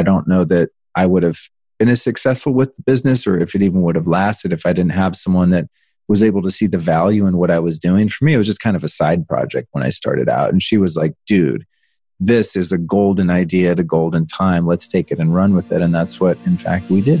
I don't know that I would have been as successful with the business or if it even would have lasted if I didn't have someone that was able to see the value in what I was doing. For me, it was just kind of a side project when I started out. And she was like, dude, this is a golden idea at a golden time. Let's take it and run with it. And that's what, in fact, we did.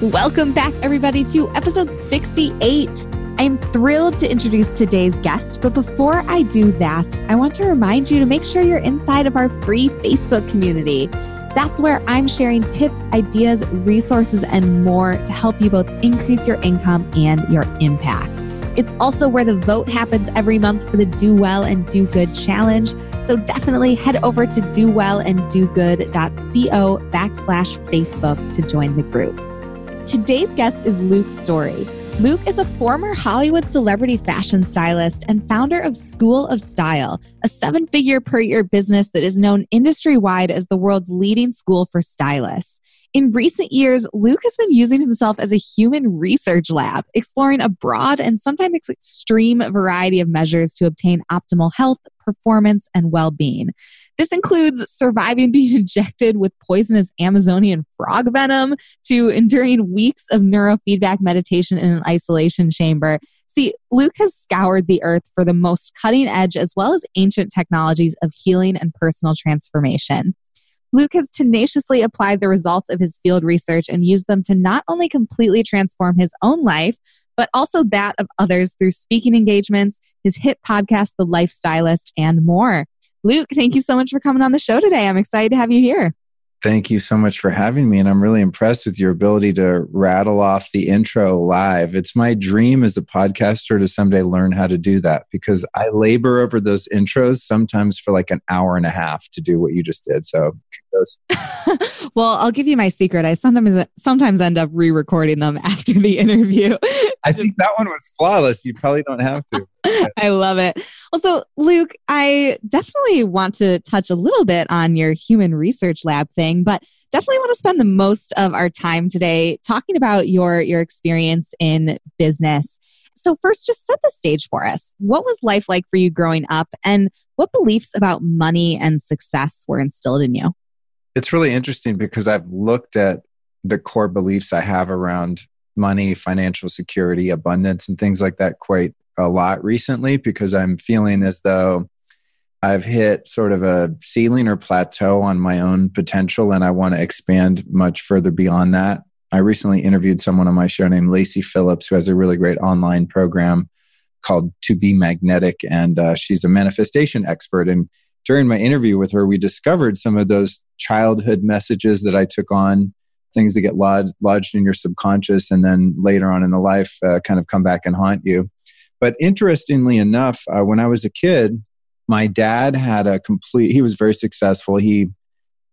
Welcome back, everybody, to episode 68. I'm thrilled to introduce today's guest, but before I do that, I want to remind you to make sure you're inside of our free Facebook community. That's where I'm sharing tips, ideas, resources, and more to help you both increase your income and your impact. It's also where the vote happens every month for the Do Well and Do Good Challenge. So definitely head over to dowellanddogood.co/Facebook to join the group. Today's guest is Luke Storey. Luke is a former Hollywood celebrity fashion stylist and founder of School of Style, a seven-figure per year business that is known industry-wide as the world's leading school for stylists. In recent years, Luke has been using himself as a human research lab, exploring a broad and sometimes extreme variety of measures to obtain optimal health, performance, and well-being. This includes surviving being injected with poisonous Amazonian frog venom to enduring weeks of neurofeedback meditation in an isolation chamber. See, Luke has scoured the earth for the most cutting-edge as well as ancient technologies of healing and personal transformation. Luke has tenaciously applied the results of his field research and used them to not only completely transform his own life, but also that of others through speaking engagements, his hit podcast, The Life Stylist, and more. Luke, thank you so much for coming on the show today. I'm excited to have you here. Thank you so much for having me. And I'm really impressed with your ability to rattle off the intro live. It's my dream as a podcaster to someday learn how to do that because I labor over those intros sometimes for like an hour and a half to do what you just did. So kudos. Well, I'll give you my secret. I sometimes end up re-recording them after the interview. I think that one was flawless. You probably don't have to. I love it. Well, so Luke, I definitely want to touch a little bit on your human research lab thing, but definitely want to spend the most of our time today talking about your experience in business. So first, just set the stage for us. What was life like for you growing up and what beliefs about money and success were instilled in you? It's really interesting because I've looked at the core beliefs I have around money, financial security, abundance, and things like that quite a lot recently because I'm feeling as though I've hit sort of a ceiling or plateau on my own potential and I want to expand much further beyond that. I recently interviewed someone on my show named Lacey Phillips who has a really great online program called To Be Magnetic, and she's a manifestation expert. And during my interview with her, we discovered some of those childhood messages that I took on, things that get lodged in your subconscious and then later on in the life kind of come back and haunt you. But interestingly enough, when I was a kid, my dad had he was very successful. He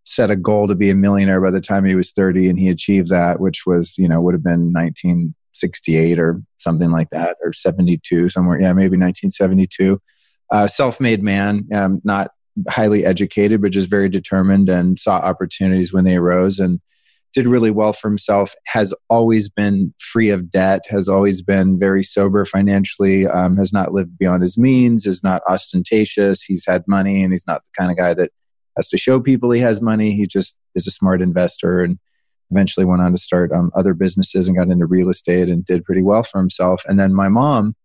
set a goal to be a millionaire by the time he was 30 and he achieved that, which was, would have been 1968 or something like that, or 72 somewhere. Yeah, maybe 1972. Self-made man, not highly educated, but just very determined and saw opportunities when they arose and did really well for himself, has always been free of debt, has always been very sober financially, has not lived beyond his means, is not ostentatious. He's had money and he's not the kind of guy that has to show people he has money. He just is a smart investor and eventually went on to start other businesses and got into real estate and did pretty well for himself. And then my mom,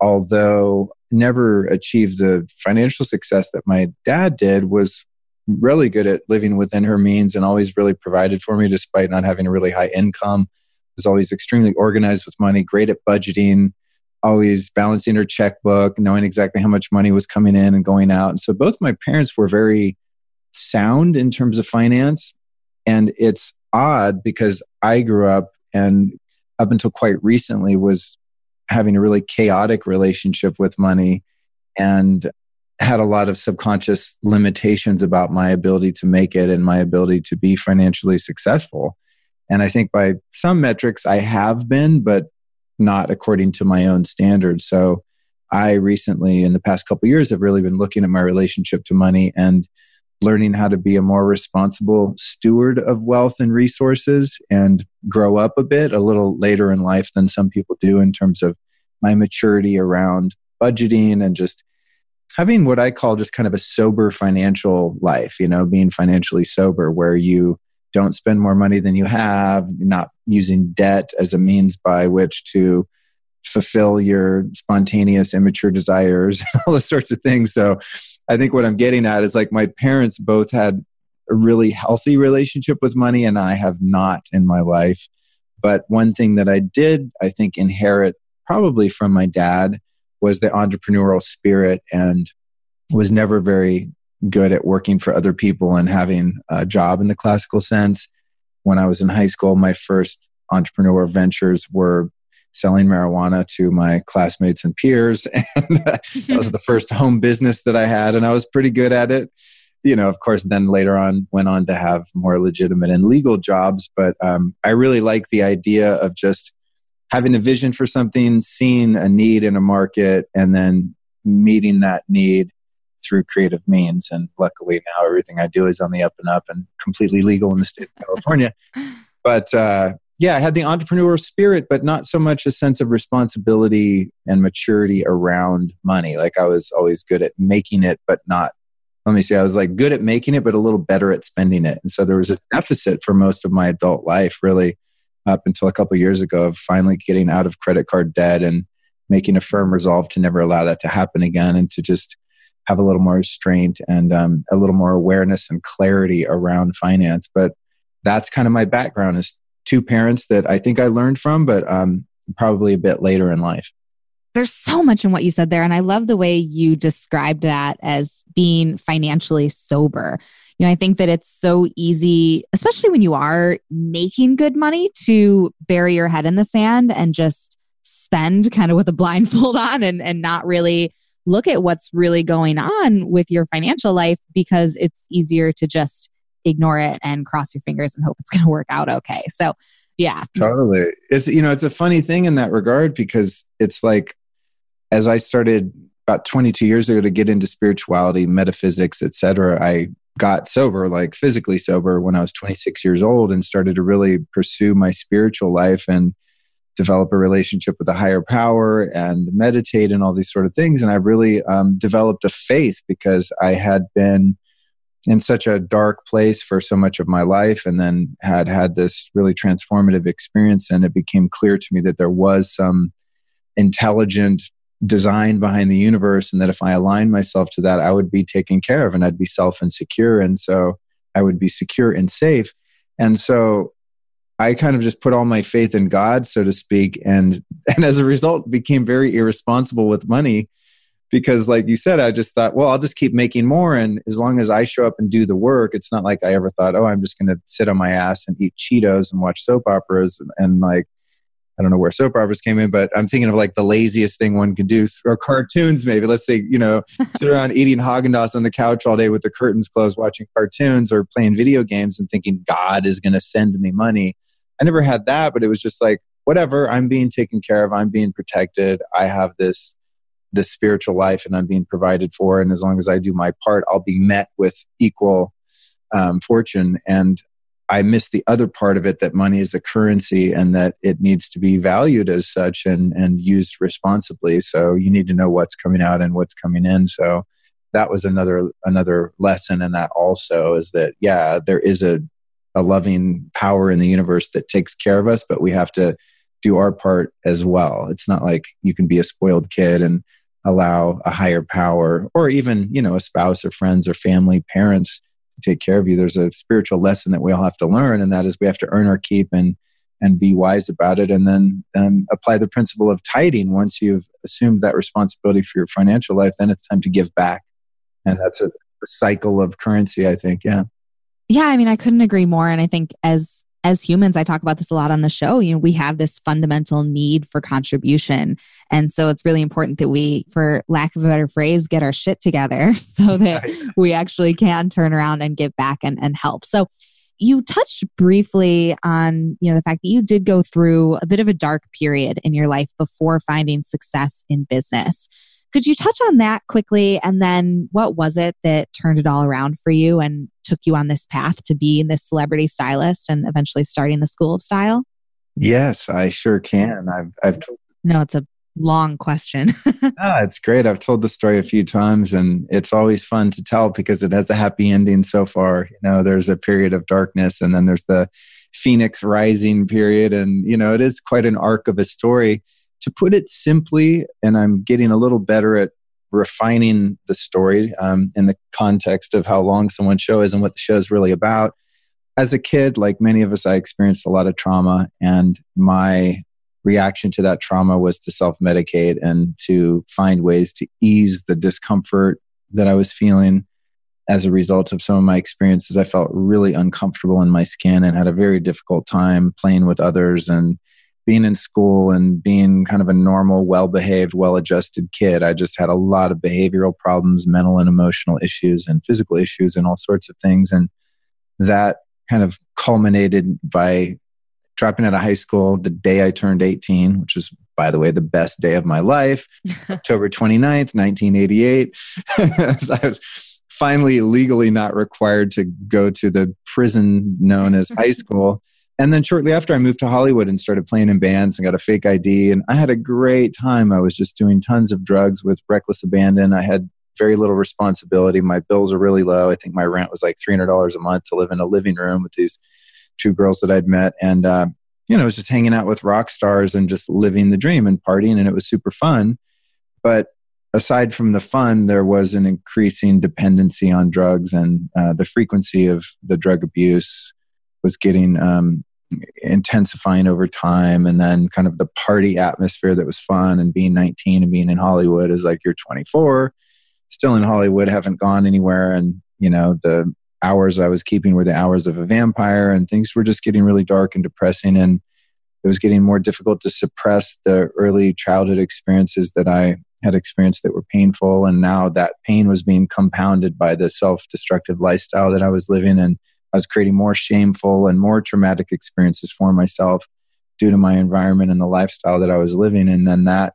although never achieved the financial success that my dad did, was really good at living within her means and always really provided for me despite not having a really high income. Was always extremely organized with money, great at budgeting, always balancing her checkbook, knowing exactly how much money was coming in and going out. And so both my parents were very sound in terms of finance. And it's odd because I grew up and up until quite recently was having a really chaotic relationship with money and had a lot of subconscious limitations about my ability to make it and my ability to be financially successful. And I think by some metrics I have been, but not according to my own standards. So I recently, in the past couple of years, have really been looking at my relationship to money and learning how to be a more responsible steward of wealth and resources and grow up a bit, a little later in life than some people do in terms of my maturity around budgeting and just having what I call just kind of a sober financial life, you know, being financially sober where you don't spend more money than you have, you're not using debt as a means by which to fulfill your spontaneous, immature desires, and all those sorts of things. So I think what I'm getting at is like my parents both had a really healthy relationship with money and I have not in my life. But one thing that I did, I think, inherit probably from my dad was the entrepreneurial spirit and was never very good at working for other people and having a job in the classical sense. When I was in high school, my first entrepreneurial ventures were selling marijuana to my classmates and peers. And that was the first home business that I had. And I was pretty good at it. You know, of course, then later on went on to have more legitimate and legal jobs. But I really like the idea of just having a vision for something, seeing a need in a market, and then meeting that need through creative means. And luckily now everything I do is on the up and up and completely legal in the state of California. But yeah, I had the entrepreneurial spirit, but not so much a sense of responsibility and maturity around money. Like I was always good at making it, but not, I was like good at making it, but a little better at spending it. And so there was a deficit for most of my adult life, really up until a couple of years ago of finally getting out of credit card debt and making a firm resolve to never allow that to happen again and to just have a little more restraint and a little more awareness and clarity around finance. But that's kind of my background is two parents that I think I learned from, but probably a bit later in life. There's so much in what you said there. And I love the way you described that as being financially sober. You know, I think that it's so easy, especially when you are making good money, to bury your head in the sand and just spend kind of with a blindfold on and not really look at what's really going on with your financial life because it's easier to just ignore it and cross your fingers and hope it's going to work out okay. So, yeah. Totally. It's, you know, it's a funny thing in that regard because it's like, as I started about 22 years ago to get into spirituality, metaphysics, et cetera, I got sober, like physically sober when I was 26 years old and started to really pursue my spiritual life and develop a relationship with a higher power and meditate and all these sort of things. And I really developed a faith because I had been in such a dark place for so much of my life and then had had this really transformative experience. And it became clear to me that there was some intelligent design behind the universe and that if I aligned myself to that, I would be taken care of and I'd be safe and secure. And so I would be secure and safe. And so I kind of just put all my faith in God, so to speak, and as a result, became very irresponsible with money because, like you said, I just thought, well, I'll just keep making more, and as long as I show up and do the work, it's not like I ever thought, oh, I'm just going to sit on my ass and eat Cheetos and watch soap operas, and like, I don't know where soap operas came in, but I'm thinking of like the laziest thing one could do, or cartoons maybe. Let's say, you know, sit around eating Haagen-Dazs on the couch all day with the curtains closed, watching cartoons or playing video games and thinking God is going to send me money. I never had that, but it was just like, whatever, I'm being taken care of. I'm being protected. I have this spiritual life and I'm being provided for. And as long as I do my part, I'll be met with equal fortune. And I miss the other part of it, that money is a currency and that it needs to be valued as such and used responsibly. So you need to know what's coming out and what's coming in. So that was another lesson in that also, is that, yeah, there is a loving power in the universe that takes care of us, but we have to do our part as well. It's not like you can be a spoiled kid and allow a higher power or even, you know, a spouse or friends or family, parents, take care of you. There's a spiritual lesson that we all have to learn, and that is we have to earn our keep and be wise about it, and then apply the principle of tithing. Once you've assumed that responsibility for your financial life, then it's time to give back. And that's a cycle of currency, I think. Yeah. I couldn't agree more. And I think as as humans, I talk about this a lot on the show, you know, we have this fundamental need for contribution. And so it's really important that we, for lack of a better phrase, get our shit together so that we actually can turn around and give back and help. So you touched briefly on, you know, the fact that you did go through a bit of a dark period in your life before finding success in business. Could you touch on that quickly? And then what was it that turned it all around for you and took you on this path to being this celebrity stylist and eventually starting the School of Style? Yes, I sure can. No, it's a long question. It's great. I've told the story a few times and it's always fun to tell because it has a happy ending so far. You know, there's a period of darkness and then there's the Phoenix rising period. And, you know, it is quite an arc of a story. To put it simply, and I'm getting a little better at refining the story in the context of how long someone's show is and what the show is really about. As a kid, like many of us, I experienced a lot of trauma, and my reaction to that trauma was to self-medicate and to find ways to ease the discomfort that I was feeling. As a result of some of my experiences, I felt really uncomfortable in my skin and had a very difficult time playing with others and being in school and being kind of a normal, well-behaved, well-adjusted kid. I just had a lot of behavioral problems, mental and emotional issues and physical issues and all sorts of things. And that kind of culminated by dropping out of high school the day I turned 18, which is, by the way, the best day of my life, October 29th, 1988. So I was finally legally not required to go to the prison known as high school. And then shortly after, I moved to Hollywood and started playing in bands and got a fake ID. And I had a great time. I was just doing tons of drugs with reckless abandon. I had very little responsibility. My bills are really low. I think my rent was like $300 a month to live in a living room with these two girls that I'd met. And, you know, I was just hanging out with rock stars and just living the dream and partying. And it was super fun. But aside from the fun, there was an increasing dependency on drugs and the frequency of the drug abuse was getting intensifying over time. And then kind of the party atmosphere that was fun and being 19 and being in Hollywood is like, you're 24, still in Hollywood, haven't gone anywhere. And, you know, the hours I was keeping were the hours of a vampire and things were just getting really dark and depressing. And it was getting more difficult to suppress the early childhood experiences that I had experienced that were painful. And now that pain was being compounded by the self-destructive lifestyle that I was living in. I was creating more shameful and more traumatic experiences for myself due to my environment and the lifestyle that I was living. And then that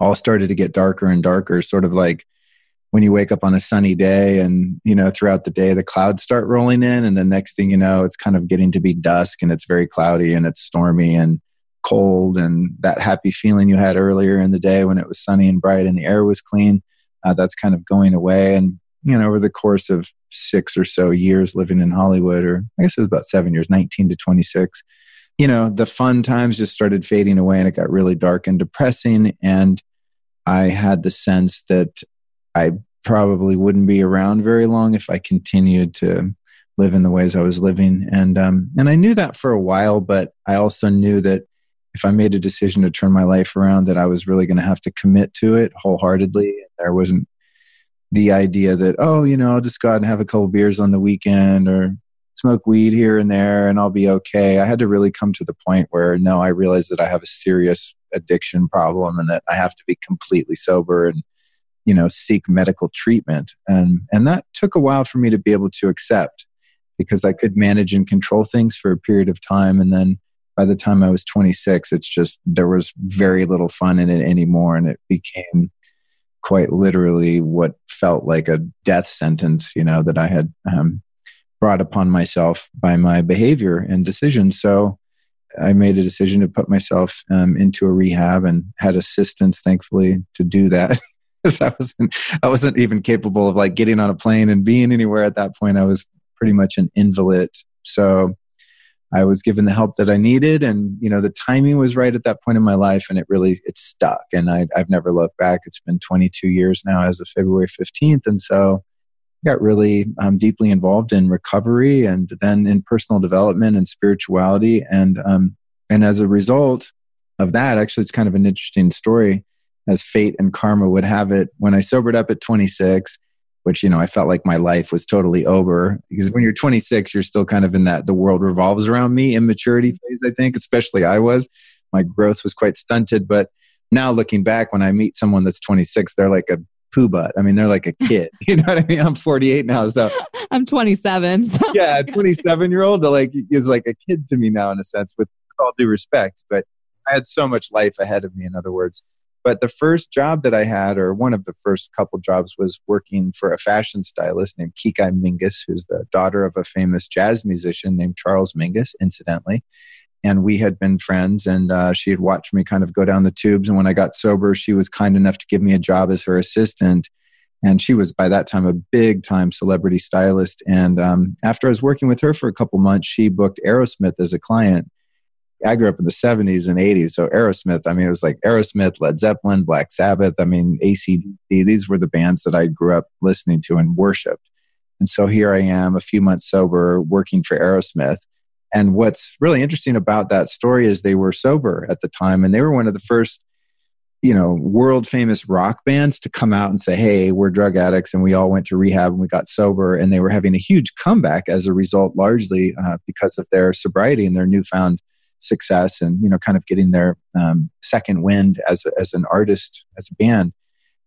all started to get darker and darker, sort of like when you wake up on a sunny day and, you know, throughout the day, the clouds start rolling in. And the next thing you know, it's kind of getting to be dusk and it's very cloudy and it's stormy and cold. And that happy feeling you had earlier in the day when it was sunny and bright and the air was clean, that's kind of going away. And, you know, over the course of 6 or so years living in Hollywood, or I guess it was about 7 years, 19 to 26, you know, the fun times just started fading away and it got really dark and depressing. And I had the sense that I probably wouldn't be around very long if I continued to live in the ways I was living. And I knew that for a while, but I also knew that if I made a decision to turn my life around, that I was really going to have to commit to it wholeheartedly. There wasn't the idea that, oh, you know, I'll just go out and have a couple beers on the weekend or smoke weed here and there and I'll be okay. I had to really come to the point where, no, I realized that I have a serious addiction problem and that I have to be completely sober and, you know, seek medical treatment. And that took a while for me to be able to accept because I could manage and control things for a period of time. And then by the time I was 26, it's just, there was very little fun in it anymore. And it became quite literally what felt like a death sentence, you know, that I had brought upon myself by my behavior and decisions. So I made a decision to put myself into a rehab and had assistance, thankfully, to do that. Because I wasn't even capable of like getting on a plane and being anywhere at that point. I was pretty much an invalid. So I was given the help that I needed and, you know, the timing was right at that point in my life and it stuck and I've never looked back. It's been 22 years now as of February 15th. And so I got really deeply involved in recovery and then in personal development and spirituality. And as a result of that, actually, it's kind of an interesting story as fate and karma would have it. When I sobered up at 26, which, I felt like my life was totally over. Because when you're 26, you're still kind of in that the world revolves around me immaturity phase, I think, especially I was. My growth was quite stunted. But now looking back, when I meet someone that's 26, they're like a poo butt. I mean, they're like a kid. You know what I mean? I'm 48 now, so I'm 27. So. Yeah, a 27-year-old is like a kid to me now in a sense, with all due respect. But I had so much life ahead of me, in other words. But the first job that I had, or one of the first couple jobs, was working for a fashion stylist named Kikai Mingus, who's the daughter of a famous jazz musician named Charles Mingus, incidentally. And we had been friends, and she had watched me kind of go down the tubes. And when I got sober, she was kind enough to give me a job as her assistant. And she was, by that time, a big-time celebrity stylist. And after I was working with her for a couple months, she booked Aerosmith as a client. I grew up in the 70s and 80s, so Aerosmith, it was like Aerosmith, Led Zeppelin, Black Sabbath, AC/DC. These were the bands that I grew up listening to and worshipped. And so here I am, a few months sober, working for Aerosmith. And what's really interesting about that story is they were sober at the time, and they were one of the first, world famous rock bands to come out and say, hey, we're drug addicts and we all went to rehab and we got sober. And they were having a huge comeback as a result, largely because of their sobriety and their newfound success and, kind of getting their second wind as an artist, as a band.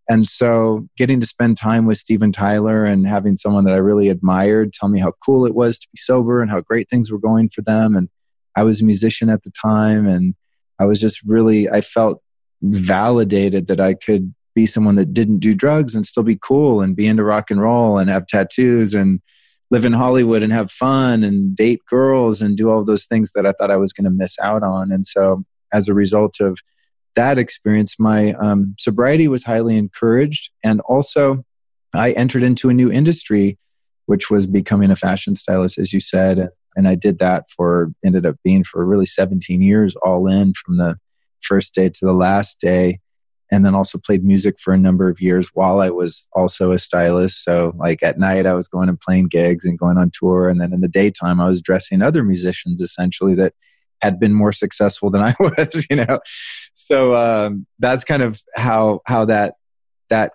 And so getting to spend time with Steven Tyler and having someone that I really admired tell me how cool it was to be sober and how great things were going for them. And I was a musician at the time, and I was just really, I felt validated that I could be someone that didn't do drugs and still be cool and be into rock and roll and have tattoos and live in Hollywood and have fun and date girls and do all those things that I thought I was going to miss out on. And so as a result of that experience, my sobriety was highly encouraged. And also, I entered into a new industry, which was becoming a fashion stylist, as you said. And I did that ended up being for really 17 years, all in, from the first day to the last day. And then also played music for a number of years while I was also a stylist. So at night, I was going and playing gigs and going on tour. And then in the daytime, I was dressing other musicians, essentially, that had been more successful than I was, So that's kind of how that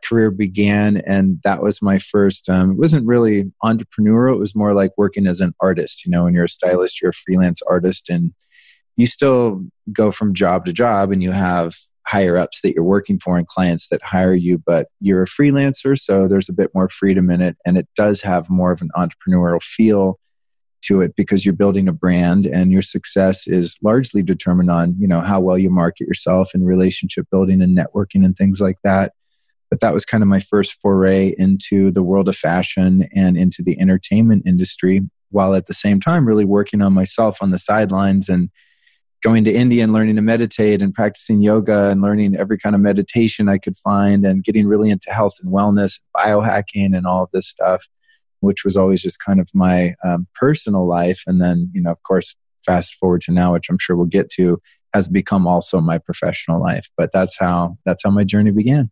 career began. And that was my first, it wasn't really entrepreneurial. It was more like working as an artist. When you're a stylist, you're a freelance artist, and you still go from job to job, and you have higher ups that you're working for and clients that hire you, but you're a freelancer. So there's a bit more freedom in it. And it does have more of an entrepreneurial feel to it, because you're building a brand, and your success is largely determined on, how well you market yourself and relationship building and networking and things like that. But that was kind of my first foray into the world of fashion and into the entertainment industry, while at the same time really working on myself on the sidelines and going to India and learning to meditate and practicing yoga and learning every kind of meditation I could find and getting really into health and wellness, biohacking and all of this stuff, which was always just kind of my personal life. And then, of course, fast forward to now, which I'm sure we'll get to, has become also my professional life. But that's how my journey began.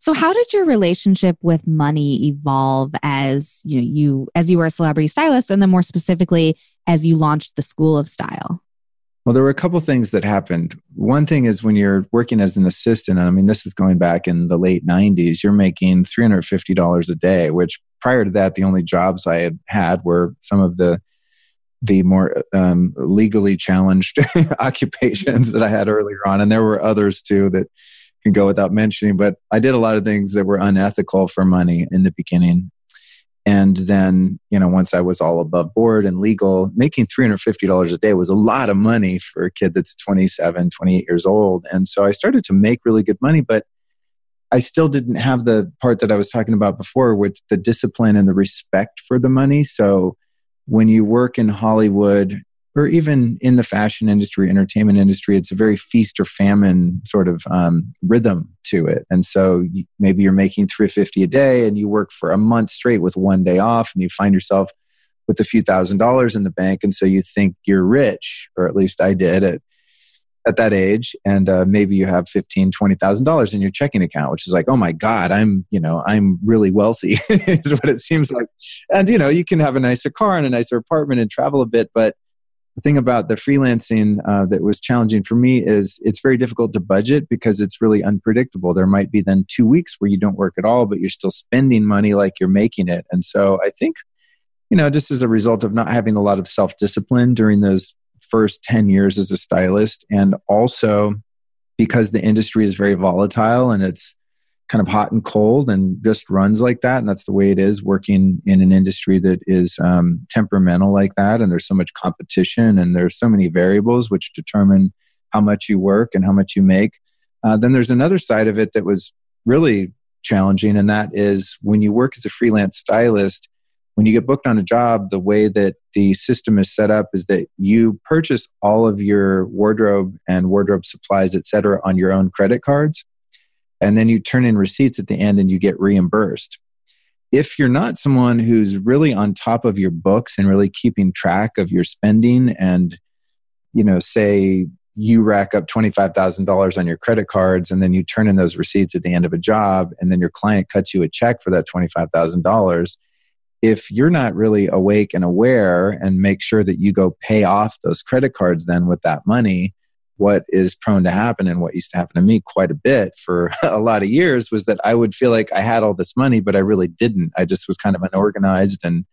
So how did your relationship with money evolve as you were a celebrity stylist, and then more specifically, as you launched the School of Style? Well, there were a couple things that happened. One thing is, when you're working as an assistant, and this is going back in the late 90s, you're making $350 a day, which prior to that, the only jobs I had had were some of the more legally challenged occupations that I had earlier on. And there were others too that can go without mentioning, but I did a lot of things that were unethical for money in the beginning. And then, once I was all above board and legal, making $350 a day was a lot of money for a kid that's 27, 28 years old. And so I started to make really good money, but I still didn't have the part that I was talking about before, with the discipline and the respect for the money. So when you work in Hollywood, or even in the fashion industry, entertainment industry, it's a very feast or famine sort of rhythm to it. And so maybe you're making $350 a day, and you work for a month straight with one day off, and you find yourself with a few $1,000s in the bank. And so you think you're rich, or at least I did at that age. And maybe you have $15,000, $20,000 in your checking account, which is like, oh my God, I'm really wealthy is what it seems like. And you can have a nicer car and a nicer apartment and travel a bit, but The thing about the freelancing that was challenging for me is it's very difficult to budget because it's really unpredictable. There might be then 2 weeks where you don't work at all, but you're still spending money like you're making it. And so I think, you know, just as a result of not having a lot of self-discipline during those first 10 years as a stylist, and also because the industry is very volatile and it's kind of hot and cold and just runs like that. And that's the way it is working in an industry that is temperamental like that. And there's so much competition and there's so many variables which determine how much you work and how much you make. Then there's another side of it that was really challenging. And that is when you work as a freelance stylist, when you get booked on a job, the way that the system is set up is that you purchase all of your wardrobe and wardrobe supplies, et cetera, on your own credit cards. And then you turn in receipts at the end and you get reimbursed. If you're not someone who's really on top of your books and really keeping track of your spending and, you know, say you rack up $25,000 on your credit cards and then you turn in those receipts at the end of a job and then your client cuts you a check for that $25,000, if you're not really awake and aware and make sure that you go pay off those credit cards then with that money, what is prone to happen and what used to happen to me quite a bit for a lot of years was that I would feel like I had all this money, but I really didn't. I just was kind of unorganized and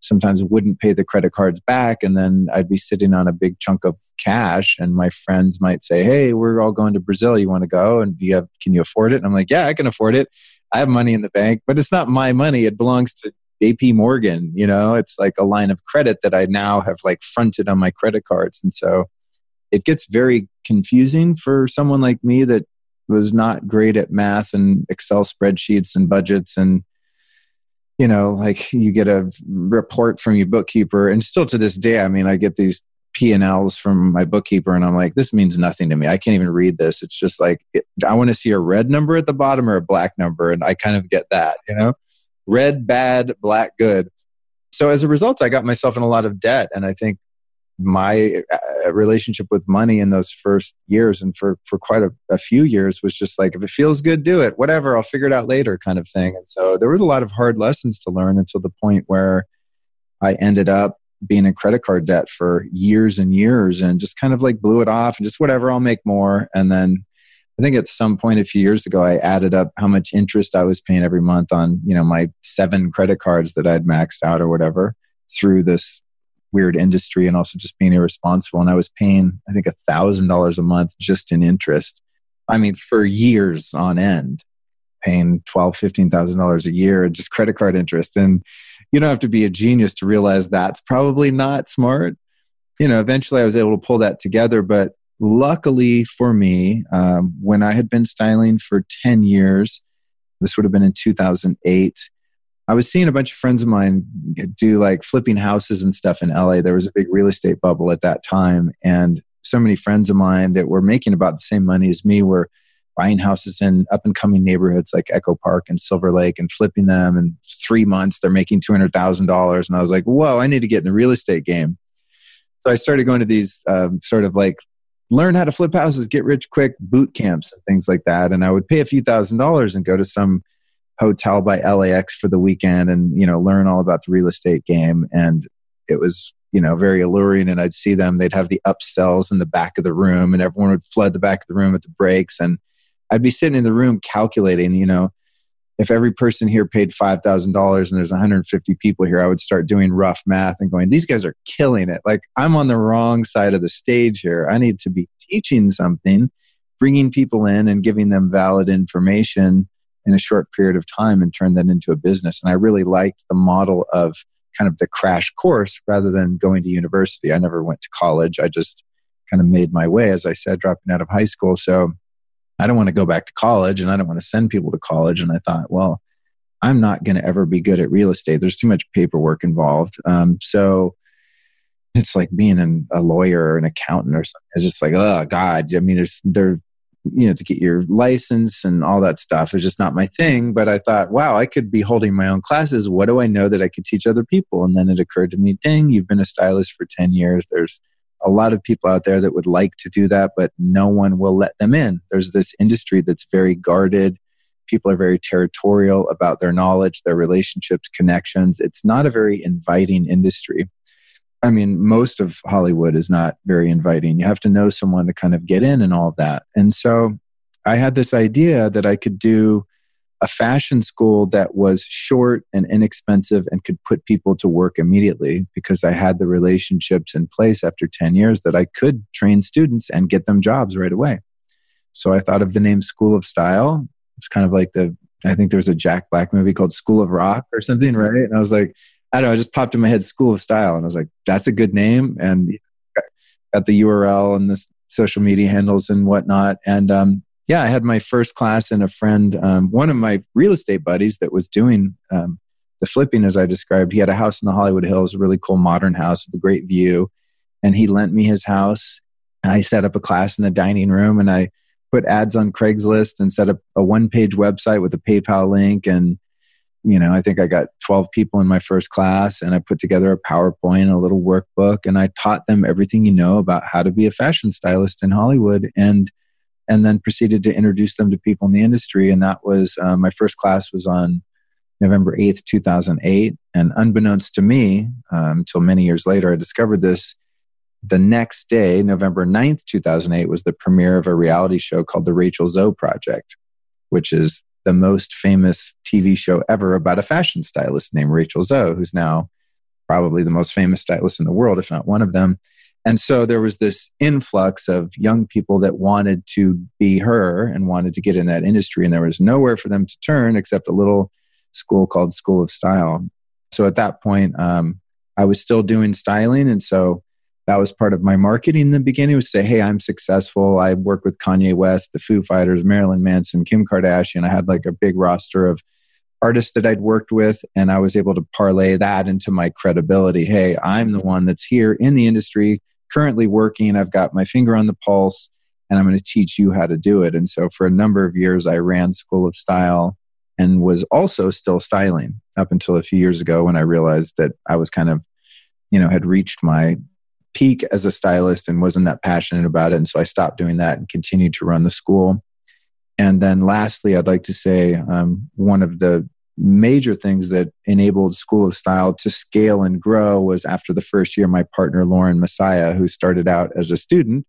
sometimes wouldn't pay the credit cards back. And then I'd be sitting on a big chunk of cash and my friends might say, hey, we're all going to Brazil. You want to go? And can you afford it? And I'm like, yeah, I can afford it. I have money in the bank, but it's not my money. It belongs to JP Morgan. You know, it's like a line of credit that I now have like fronted on my credit cards. And so it gets very confusing for someone like me that was not great at math and Excel spreadsheets and budgets. And, you know, like you get a report from your bookkeeper. And still to this day, I mean, I get these P&Ls from my bookkeeper and I'm like, this means nothing to me. I can't even read this. It's just like, I want to see a red number at the bottom or a black number. And I kind of get that, you know, red, bad, black, good. So as a result, I got myself in a lot of debt. And I think my relationship with money in those first years and for quite a few years was just like, if it feels good, do it, whatever, I'll figure it out later kind of thing. And so there were a lot of hard lessons to learn until the point where I ended up being in credit card debt for years and years and just kind of like blew it off and just whatever, I'll make more. And then I think at some point a few years ago, I added up how much interest I was paying every month on, you know, my 7 credit cards that I'd maxed out or whatever through this weird industry and also just being irresponsible. And I was paying, I think, $1,000 a month just in interest. I mean, for years on end, paying $12,000, $15,000 a year just credit card interest. And you don't have to be a genius to realize that's probably not smart. You know, eventually I was able to pull that together. But luckily for me, when I had been styling for 10 years, this would have been in 2008, I was seeing a bunch of friends of mine do like flipping houses and stuff in LA. There was a big real estate bubble at that time. And so many friends of mine that were making about the same money as me were buying houses in up and coming neighborhoods like Echo Park and Silver Lake and flipping them. And 3 months, they're making $200,000. And I was like, whoa, I need to get in the real estate game. So I started going to these sort of like learn how to flip houses, get rich quick boot camps and things like that. And I would pay a few $1,000s and go to some hotel by LAX for the weekend and, you know, learn all about the real estate game. And it was, you know, very alluring. And I'd see them, they'd have the upsells in the back of the room and everyone would flood the back of the room at the breaks. And I'd be sitting in the room calculating, you know, if every person here paid $5,000 and there's 150 people here, I would start doing rough math and going, these guys are killing it. Like I'm on the wrong side of the stage here. I need to be teaching something, bringing people in and giving them valid information in a short period of time and turn that into a business. And I really liked the model of kind of the crash course rather than going to university. I never went to college. I just kind of made my way, as I said, dropping out of high school. So I don't want to go back to college and I don't want to send people to college. And I thought, well, I'm not going to ever be good at real estate. There's too much paperwork involved. So it's like being a lawyer or an accountant or something. It's just like, oh God, I mean, you know, to get your license and all that stuff is just not my thing. But I thought, wow, I could be holding my own classes. What do I know that I could teach other people? And then it occurred to me, dang, you've been a stylist for 10 years. There's a lot of people out there that would like to do that, but no one will let them in. There's this industry that's very guarded. People are very territorial about their knowledge, their relationships, connections. It's not a very inviting industry. I mean, most of Hollywood is not very inviting. You have to know someone to kind of get in and all of that. And so I had this idea that I could do a fashion school that was short and inexpensive and could put people to work immediately, because I had the relationships in place after 10 years that I could train students and get them jobs right away. So I thought of the name School of Style. It's kind of like I think there's a Jack Black movie called School of Rock or something, right? And I was like, I don't know, it just popped in my head, School of Style. And I was like, that's a good name. And got the URL and the social media handles and whatnot. And I had my first class, and a friend, one of my real estate buddies that was doing the flipping, as I described, he had a house in the Hollywood Hills, a really cool modern house with a great view. And he lent me his house. I set up a class in the dining room, and I put ads on Craigslist and set up a one-page website with a PayPal link. And I think I got 12 people in my first class, and I put together a PowerPoint and a little workbook, and I taught them everything about how to be a fashion stylist in Hollywood, and then proceeded to introduce them to people in the industry. And that was, my first class was on November 8th, 2008. And unbeknownst to me, until many years later, I discovered this. The next day, November 9th, 2008, was the premiere of a reality show called The Rachel Zoe Project, which is the most famous TV show ever about a fashion stylist named Rachel Zoe, who's now probably the most famous stylist in the world, if not one of them. And so there was this influx of young people that wanted to be her and wanted to get in that industry. And there was nowhere for them to turn except a little school called School of Style. So at that point, I was still doing styling. And so that was part of my marketing in the beginning, was say, hey, I'm successful. I work with Kanye West, the Foo Fighters, Marilyn Manson, Kim Kardashian. I had like a big roster of artists that I'd worked with, and I was able to parlay that into my credibility. Hey, I'm the one that's here in the industry, currently working. I've got my finger on the pulse, and I'm going to teach you how to do it. And so for a number of years, I ran School of Style and was also still styling up until a few years ago when I realized that I was kind of, had reached my peak as a stylist and wasn't that passionate about it. And so I stopped doing that and continued to run the school. And then lastly, I'd like to say one of the major things that enabled School of Style to scale and grow was, after the first year, my partner, Lauren Messiah, who started out as a student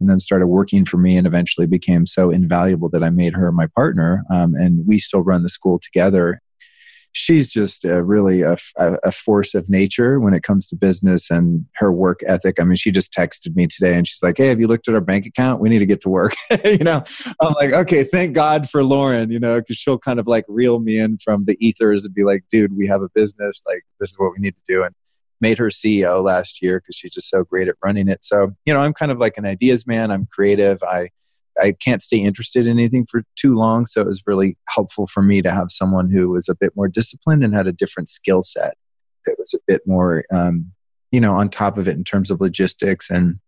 and then started working for me and eventually became so invaluable that I made her my partner. And we still run the school together. She's just really a force of nature when it comes to business and her work ethic. I mean, she just texted me today and she's like, hey, have you looked at our bank account? We need to get to work. I'm like, okay, thank God for Lauren, because she'll kind of like reel me in from the ethers and be like, dude, we have a business. Like, this is what we need to do. And made her CEO last year because she's just so great at running it. So, I'm kind of like an ideas man. I'm creative. I can't stay interested in anything for too long. So it was really helpful for me to have someone who was a bit more disciplined and had a different skill set that was a bit more, on top of it in terms of logistics and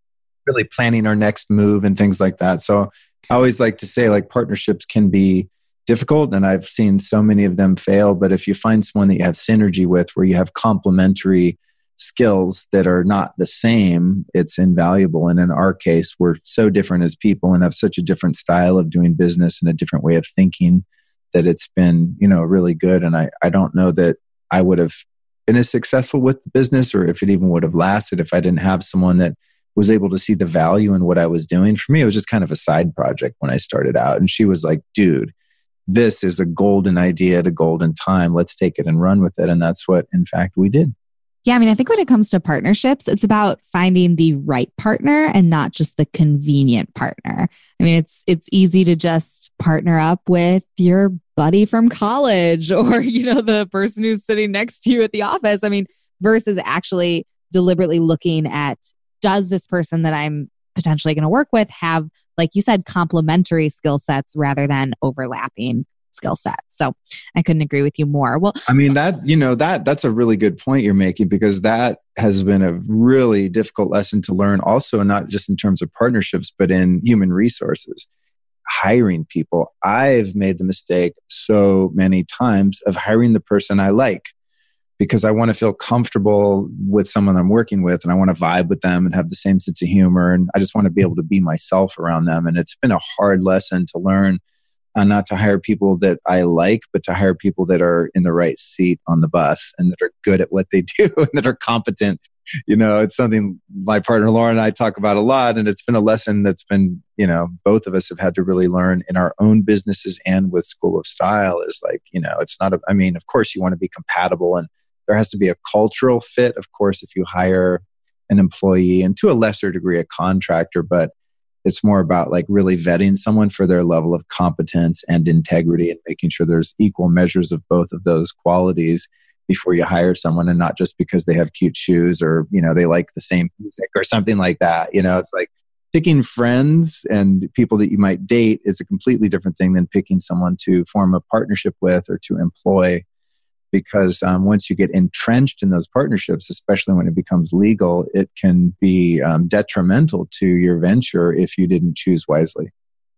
really planning our next move and things like that. So I always like to say, like, partnerships can be difficult, and I've seen so many of them fail. But if you find someone that you have synergy with, where you have complementary skills that are not the same, it's invaluable. And in our case, we're so different as people and have such a different style of doing business and a different way of thinking that it's been, really good. And I don't know that I would have been as successful with the business, or if it even would have lasted, if I didn't have someone that was able to see the value in what I was doing. For me, it was just kind of a side project when I started out. And she was like, dude, this is a golden idea at a golden time. Let's take it and run with it. And that's what, in fact, we did. Yeah, I mean, I think when it comes to partnerships, it's about finding the right partner and not just the convenient partner. I mean, it's easy to just partner up with your buddy from college or, the person who's sitting next to you at the office. I mean, versus actually deliberately looking at, does this person that I'm potentially going to work with have, like you said, complementary skill sets rather than overlapping skill set. So I couldn't agree with you more. Well, I mean, that's a really good point you're making, because that has been a really difficult lesson to learn also, not just in terms of partnerships, but in human resources, hiring people. I've made the mistake so many times of hiring the person I like, because I want to feel comfortable with someone I'm working with, and I want to vibe with them and have the same sense of humor. And I just want to be able to be myself around them. And it's been a hard lesson to learn, not to hire people that I like, but to hire people that are in the right seat on the bus and that are good at what they do and that are competent You know, it's something my partner Lauren and I talk about a lot, and it's been a lesson that's been, you know, both of us have had to really learn in our own businesses and with School of Style is like, you know, it's not, I mean, of course you want to be compatible and there has to be a cultural fit. Of course, if you hire an employee and to a lesser degree, a contractor, but it's more about like really vetting someone for their level of competence and integrity and making sure there's equal measures of both of those qualities before you hire someone, and not just because they have cute shoes or, you know, they like the same music or something like that. You know, it's like picking friends and people that you might date is a completely different thing than picking someone to form a partnership with or to employ. Because once you get entrenched in those partnerships, especially when it becomes legal, it can be detrimental to your venture if you didn't choose wisely.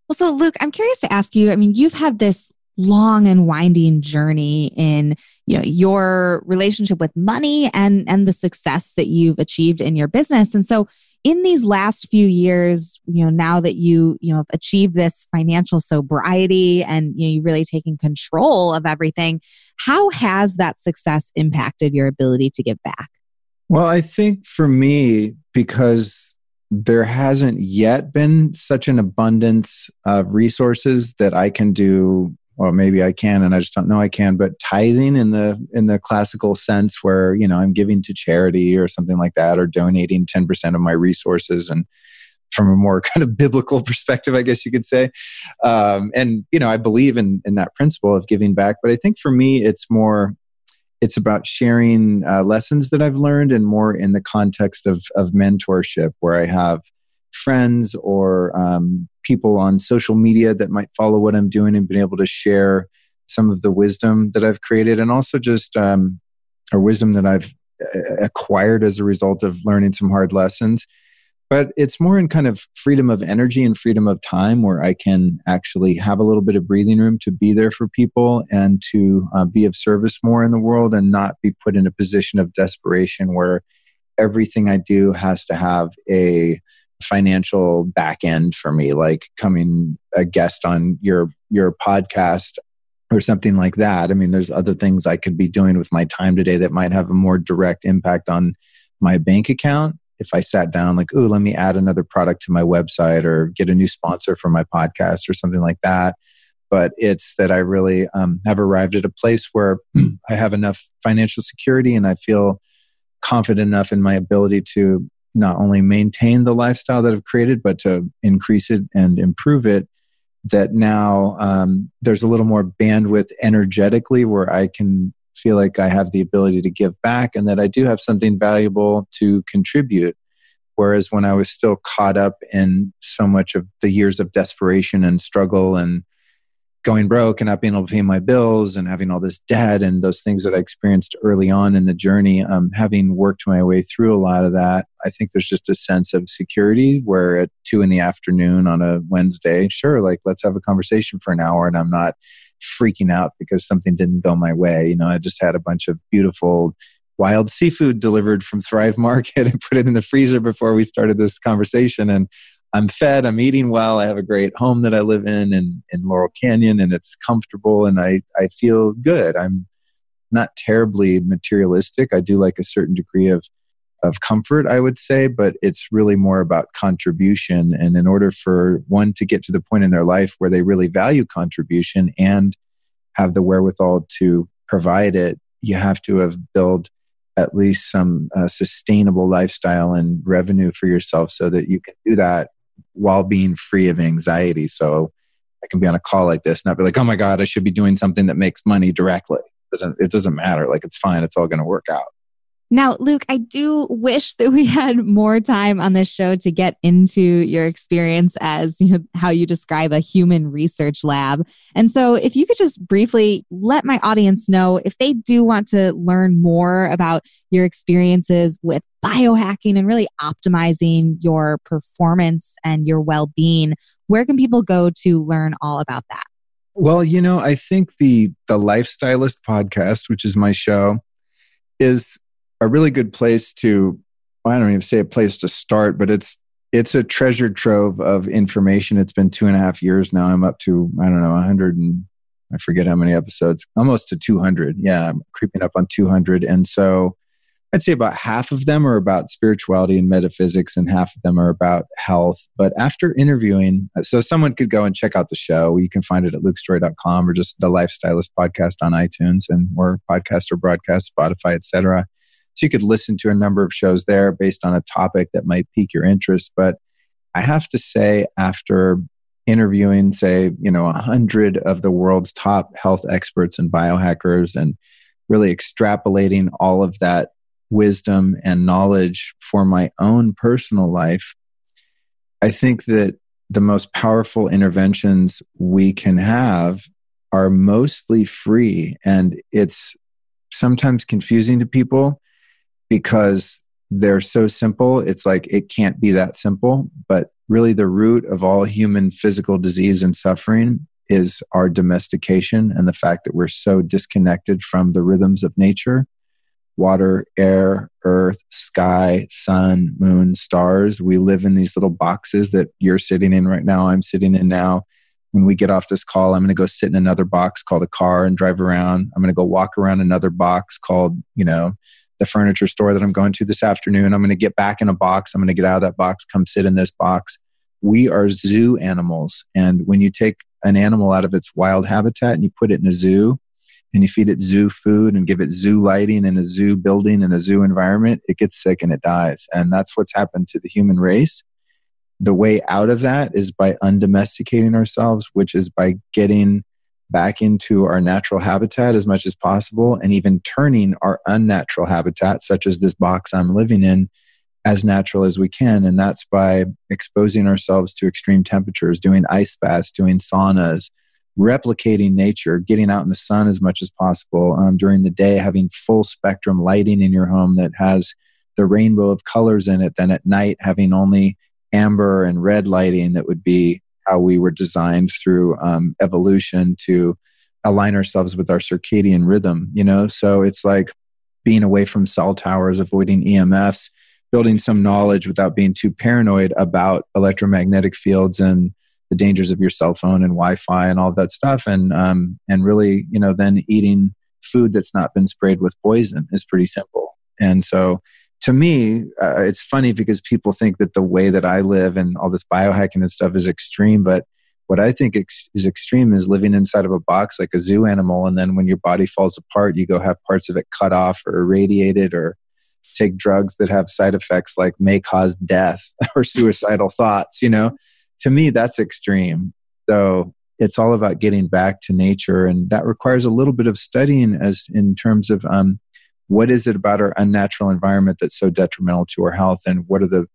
Well, so Luke, I'm curious to ask you, I mean, you've had this long and winding journey in, you know, your relationship with money and the success that you've achieved in your business. And so in these last few years, you know, now that you have achieved this financial sobriety and, you know, you've really taken control of everything, how has that success impacted your ability to give back? Well, I think for me, because there hasn't yet been such an abundance of resources that I can do, or maybe I can and I just don't know I can, but tithing in the classical sense where, you know, I'm giving to charity or something like that, or donating 10% of my resources, and from a more kind of biblical perspective, I guess you could say. And, you know, I believe in that principle of giving back, but I think for me, it's about sharing lessons that I've learned, and more in the context of mentorship, where I have friends or people on social media that might follow what I'm doing and been able to share some of the wisdom that I've created, and also just or wisdom that I've acquired as a result of learning some hard lessons. But it's more in kind of freedom of energy and freedom of time, where I can actually have a little bit of breathing room to be there for people and to be of service more in the world, and not be put in a position of desperation where everything I do has to have a financial back end for me, like coming a guest on your podcast or something like that. I mean, there's other things I could be doing with my time today that might have a more direct impact on my bank account. If I sat down like, let me add another product to my website or get a new sponsor for my podcast or something like that. But it's that I really have arrived at a place where I have enough financial security, and I feel confident enough in my ability to not only maintain the lifestyle that I've created, but to increase it and improve it, that now there's a little more bandwidth energetically where I can feel like I have the ability to give back, and that I do have something valuable to contribute. Whereas when I was still caught up in so much of the years of desperation and struggle and going broke and not being able to pay my bills and having all this debt and those things that I experienced early on in the journey, having worked my way through a lot of that, I think there's just a sense of security where at 2 p.m. on a Wednesday, sure, like let's have a conversation for an hour, and I'm not freaking out because something didn't go my way. You know, I just had a bunch of beautiful wild seafood delivered from Thrive Market and put it in the freezer before we started this conversation, and I'm fed, I'm eating well, I have a great home that I live in Laurel Canyon, and it's comfortable, and I feel good. I'm not terribly materialistic. I do like a certain degree of comfort, I would say, but it's really more about contribution. And in order for one to get to the point in their life where they really value contribution and have the wherewithal to provide it, you have to have built at least some sustainable lifestyle and revenue for yourself so that you can do that while being free of anxiety. So I can be on a call like this, not be like, oh my God, I should be doing something that makes money directly. It doesn't matter. Like, it's fine. It's all going to work out. Now, Luke, I do wish that we had more time on this show to get into your experience as, you know, how you describe a human research lab. And so if you could just briefly let my audience know if they do want to learn more about your experiences with biohacking and really optimizing your performance and your well-being, where can people go to learn all about that? Well, you know, I think the Life Stylist podcast, which is my show, is a really good place to, I don't even say a place to start, but it's a treasure trove of information. It's been 2.5 years now. I'm up to, I don't know, 100 and I forget how many episodes, almost to 200. Yeah, I'm creeping up on 200. And so I'd say about half of them are about spirituality and metaphysics, and half of them are about health. But after interviewing, so someone could go and check out the show. You can find it at lukestory.com or just The Life Stylist Podcast on iTunes and where podcasts are broadcast, Spotify, etc. So you could listen to a number of shows there based on a topic that might pique your interest. But I have to say, after interviewing, say, 100 of the world's top health experts and biohackers, and really extrapolating all of that wisdom and knowledge for my own personal life, I think that the most powerful interventions we can have are mostly free. And it's sometimes confusing to people because they're so simple. It's like, it can't be that simple. But really, the root of all human physical disease and suffering is our domestication and the fact that we're so disconnected from the rhythms of nature, water, air, earth, sky, sun, moon, stars. We live in these little boxes that you're sitting in right now, I'm sitting in now. When we get off this call, I'm going to go sit in another box called a car and drive around. I'm going to go walk around another box called, the furniture store that I'm going to this afternoon. I'm going to get back in a box. I'm going to get out of that box, come sit in this box. We are zoo animals. And when you take an animal out of its wild habitat and you put it in a zoo and you feed it zoo food and give it zoo lighting and a zoo building and a zoo environment, it gets sick and it dies. And that's what's happened to the human race. The way out of that is by undomesticating ourselves, which is by getting back into our natural habitat as much as possible, and even turning our unnatural habitat, such as this box I'm living in, as natural as we can. And that's by exposing ourselves to extreme temperatures, doing ice baths, doing saunas, replicating nature, getting out in the sun as much as possible during the day, having full spectrum lighting in your home that has the rainbow of colors in it, then at night having only amber and red lighting. That would be how we were designed through evolution to align ourselves with our circadian rhythm. So it's like being away from cell towers, avoiding EMFs, building some knowledge without being too paranoid about electromagnetic fields and the dangers of your cell phone and Wi-Fi and all of that stuff. And really, then eating food that's not been sprayed with poison is pretty simple. And so to me, it's funny because people think that the way that I live and all this biohacking and stuff is extreme. But what I think is extreme is living inside of a box like a zoo animal. And then when your body falls apart, you go have parts of it cut off or irradiated, or take drugs that have side effects like may cause death or suicidal thoughts. To me, that's extreme. So it's all about getting back to nature. And that requires a little bit of studying as in terms of what is it about our unnatural environment that's so detrimental to our health, and what are the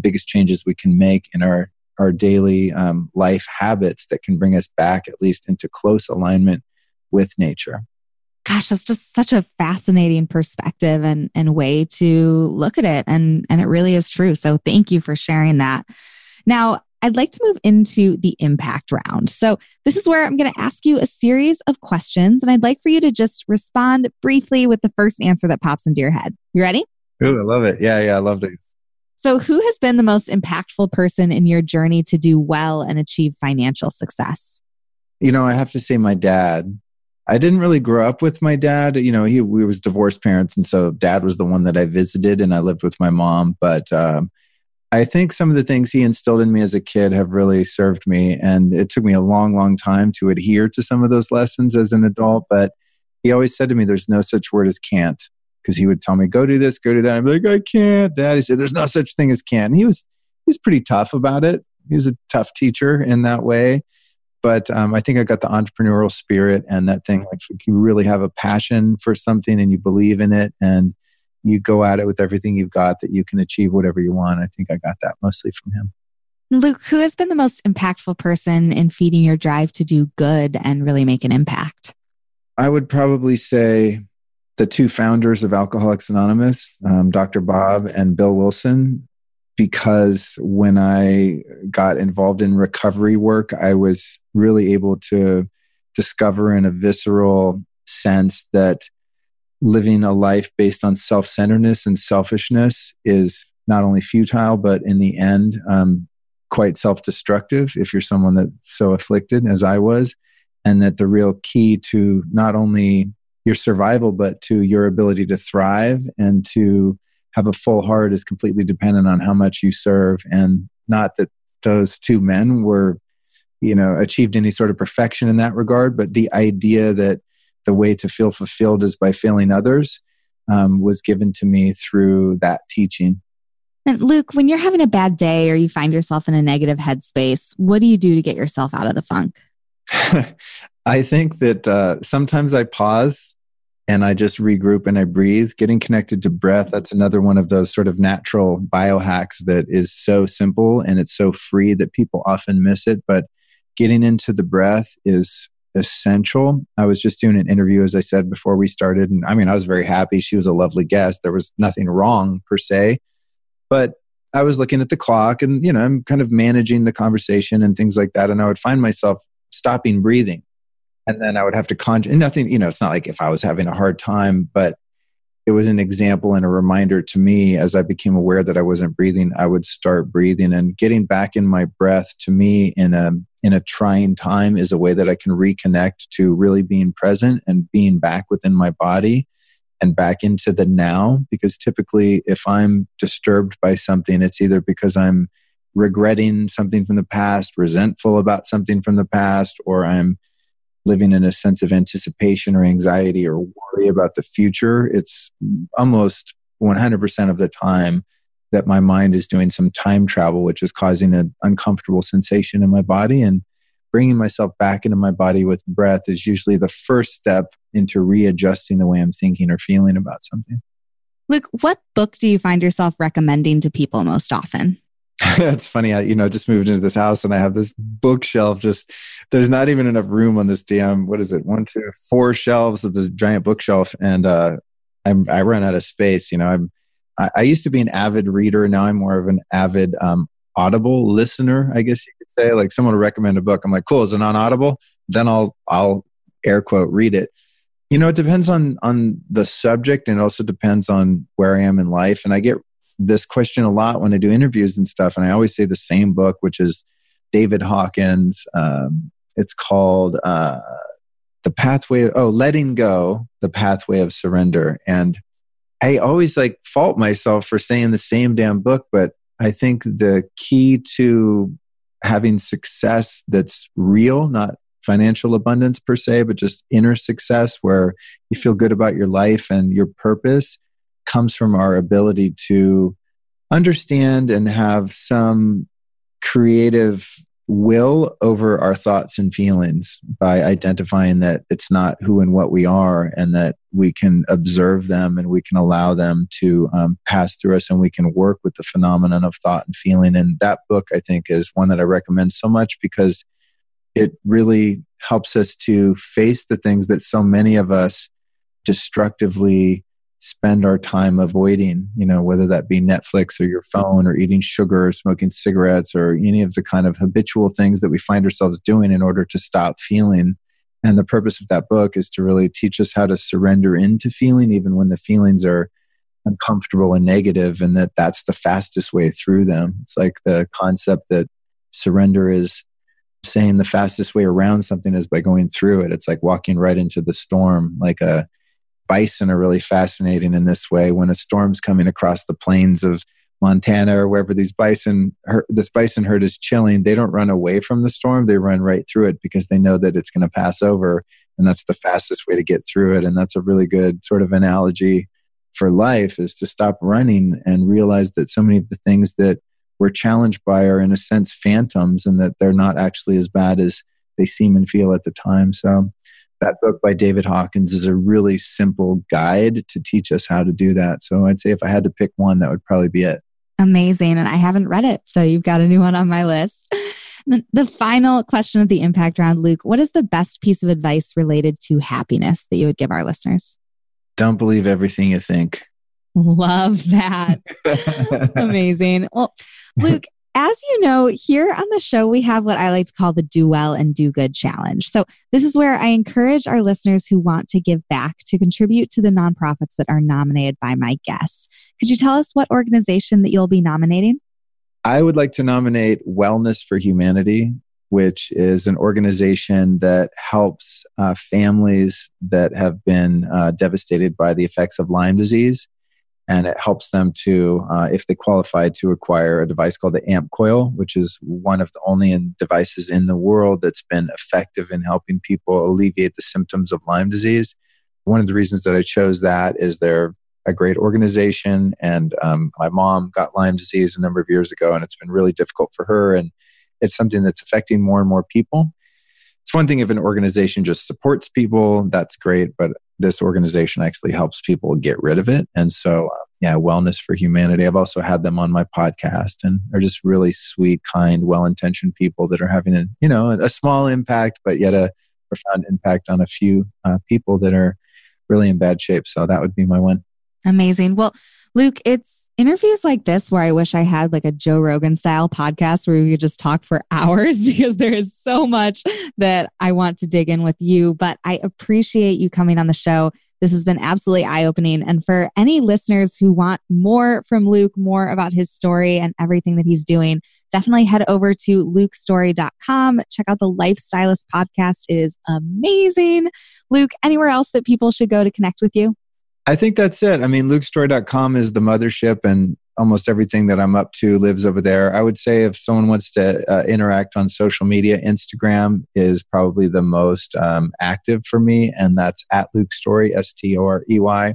biggest changes we can make in our daily life habits that can bring us back at least into close alignment with nature. Gosh, that's just such a fascinating perspective and way to look at it. And it really is true. So thank you for sharing that. Now, I'd like to move into the impact round. So this is where I'm going to ask you a series of questions, and I'd like for you to just respond briefly with the first answer that pops into your head. You ready? Ooh, I love it. Yeah, I love these. So who has been the most impactful person in your journey to do well and achieve financial success? I have to say my dad. I didn't really grow up with my dad. We was divorced parents. And so dad was the one that I visited, and I lived with my mom. But I think some of the things he instilled in me as a kid have really served me. And it took me a long, long time to adhere to some of those lessons as an adult. But he always said to me, there's no such word as can't. Because he would tell me, go do this, go do that. I'd be like, I can't, Dad. He said, there's no such thing as can't. And he was pretty tough about it. He was a tough teacher in that way. But I think I got the entrepreneurial spirit and that thing, like you really have a passion for something and you believe in it and you go at it with everything you've got, that you can achieve whatever you want. I think I got that mostly from him. Luke, who has been the most impactful person in feeding your drive to do good and really make an impact? I would probably say the two founders of Alcoholics Anonymous, Dr. Bob and Bill Wilson. Because when I got involved in recovery work, I was really able to discover in a visceral sense that living a life based on self-centeredness and selfishness is not only futile, but in the end, quite self-destructive if you're someone that's so afflicted as I was. And that the real key to not only your survival, but to your ability to thrive and to have a full heart is completely dependent on how much you serve. And not that those two men were, you know, achieved any sort of perfection in that regard, but the idea that the way to feel fulfilled is by failing others was given to me through that teaching. And Luke, when you're having a bad day or you find yourself in a negative headspace, what do you do to get yourself out of the funk? I think that sometimes I pause and I just regroup and I breathe. Getting connected to breath, that's another one of those sort of natural biohacks that is so simple and it's so free that people often miss it. But getting into the breath is essential. I was just doing an interview, as I said, before we started. And I mean, I was very happy. She was a lovely guest. There was nothing wrong per se. But I was looking at the clock and, you know, I'm kind of managing the conversation and things like that. And I would find myself stopping breathing. And then I would have to conjure nothing, you know, it's not like if I was having a hard time, but it was an example and a reminder to me as I became aware that I wasn't breathing, I would start breathing and getting back in my breath to me in a trying time is a way that I can reconnect to really being present and being back within my body and back into the now. Because typically if I'm disturbed by something, it's either because I'm regretting something from the past, resentful about something from the past, or I'm living in a sense of anticipation or anxiety or worry about the future. It's almost 100% of the time that my mind is doing some time travel, which is causing an uncomfortable sensation in my body. And bringing myself back into my body with breath is usually the first step into readjusting the way I'm thinking or feeling about something. Luke, what book do you find yourself recommending to people most often? It's funny, I just moved into this house and I have this bookshelf. Just there's not even enough room on this damn, 4 shelves of this giant bookshelf, and I run out of space. You know, I used to be an avid reader. Now I'm more of an avid Audible listener, I guess you could say. Like someone will recommend a book, I'm like, cool, is it on Audible? Then I'll air quote read it. You know, it depends on the subject, and it also depends on where I am in life. And I get this question a lot when I do interviews and stuff. And I always say the same book, which is David Hawkins. It's called Letting Go: The Pathway of Surrender. And I always like fault myself for saying the same damn book, but I think the key to having success that's real, not financial abundance per se, but just inner success where you feel good about your life and your purpose, comes from our ability to understand and have some creative will over our thoughts and feelings by identifying that it's not who and what we are, and that we can observe them and we can allow them to pass through us, and we can work with the phenomenon of thought and feeling. And that book, I think, is one that I recommend so much because it really helps us to face the things that so many of us destructively spend our time avoiding, you know, whether that be Netflix or your phone or eating sugar or smoking cigarettes or any of the kind of habitual things that we find ourselves doing in order to stop feeling. And the purpose of that book is to really teach us how to surrender into feeling, even when the feelings are uncomfortable and negative, and that that's the fastest way through them. It's like the concept that surrender is saying the fastest way around something is by going through it. It's like walking right into the storm. Like a bison are really fascinating in this way. When a storm's coming across the plains of Montana or wherever this bison herd is chilling, they don't run away from the storm. They run right through it because they know that it's going to pass over, and that's the fastest way to get through it. And that's a really good sort of analogy for life, is to stop running and realize that so many of the things that we're challenged by are in a sense phantoms, and that they're not actually as bad as they seem and feel at the time. So that book by David Hawkins is a really simple guide to teach us how to do that. So I'd say if I had to pick one, that would probably be it. Amazing. And I haven't read it, so you've got a new one on my list. The final question of the impact round, Luke, what is the best piece of advice related to happiness that you would give our listeners? Don't believe everything you think. Love that. Amazing. Well, Luke, as you know, here on the show, we have what I like to call the Do Well and Do Good Challenge. So this is where I encourage our listeners who want to give back to contribute to the nonprofits that are nominated by my guests. Could you tell us what organization that you'll be nominating? I would like to nominate Wellness for Humanity, which is an organization that helps families that have been devastated by the effects of Lyme disease. And it helps them to, if they qualify, to acquire a device called the Amp Coil, which is one of the only devices in the world that's been effective in helping people alleviate the symptoms of Lyme disease. One of the reasons that I chose that is they're a great organization. And my mom got Lyme disease a number of years ago, and it's been really difficult for her. And it's something that's affecting more and more people. It's one thing if an organization just supports people, that's great. But this organization actually helps people get rid of it. And so, Wellness for Humanity. I've also had them on my podcast, and they're just really sweet, kind, well-intentioned people that are having a small impact, but yet a profound impact on a few people that are really in bad shape. So that would be my win. Amazing. Well, Luke, it's interviews like this where I wish I had like a Joe Rogan style podcast where we could just talk for hours, because there is so much that I want to dig in with you. But I appreciate you coming on the show. This has been absolutely eye-opening. And for any listeners who want more from Luke, more about his story and everything that he's doing, definitely head over to lukestorey.com. Check out the Life Stylist podcast. It is amazing. Luke, anywhere else that people should go to connect with you? I think that's it. I mean, LukeStorey.com is the mothership, and almost everything that I'm up to lives over there. I would say if someone wants to interact on social media, Instagram is probably the most active for me, and that's at Luke Storey, S-T-O-R-E-Y.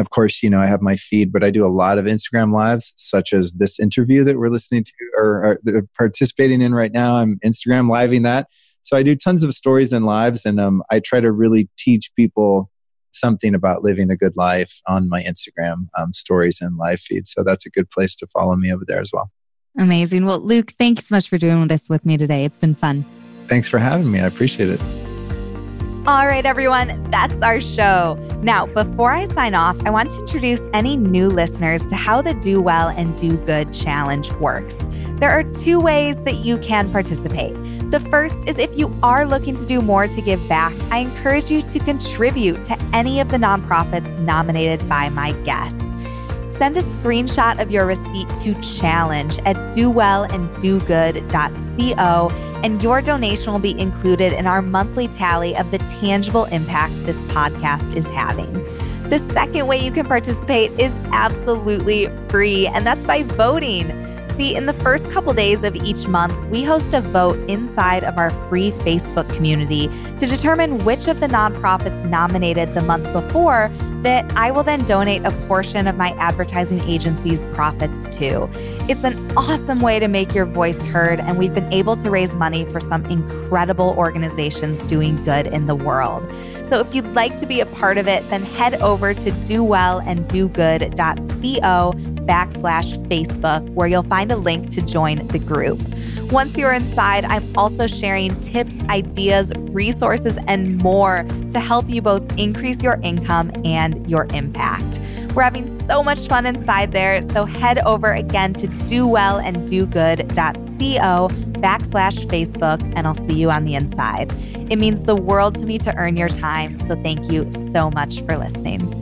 Of course, I have my feed, but I do a lot of Instagram lives, such as this interview that we're listening to or participating in right now. I'm Instagram living that. So I do tons of stories and lives, and I try to really teach people something about living a good life on my Instagram stories and live feed. So that's a good place to follow me over there as well. Amazing. Well, Luke, thanks so much for doing this with me today. It's been fun. Thanks for having me. I appreciate it. All right, everyone, that's our show. Now, before I sign off, I want to introduce any new listeners to how the Do Well and Do Good Challenge works. There are two ways that you can participate. The first is if you are looking to do more to give back, I encourage you to contribute to any of the nonprofits nominated by my guests. Send a screenshot of your receipt to challenge@dowellanddogood.co, and your donation will be included in our monthly tally of the tangible impact this podcast is having. The second way you can participate is absolutely free, and that's by voting. See, in the first couple days of each month, we host a vote inside of our free Facebook community to determine which of the nonprofits nominated the month before that I will then donate a portion of my advertising agency's profits to. It's an awesome way to make your voice heard, and we've been able to raise money for some incredible organizations doing good in the world. So if you'd like to be a part of it, then head over to dowellanddogood.co/Facebook, where you'll find a link to join the group. Once you're inside, I'm also sharing tips, ideas, resources, and more to help you both increase your income and your impact. We're having so much fun inside there, so head over again to dowellanddogood.co/Facebook, and I'll see you on the inside. It means the world to me to earn your time, so thank you so much for listening.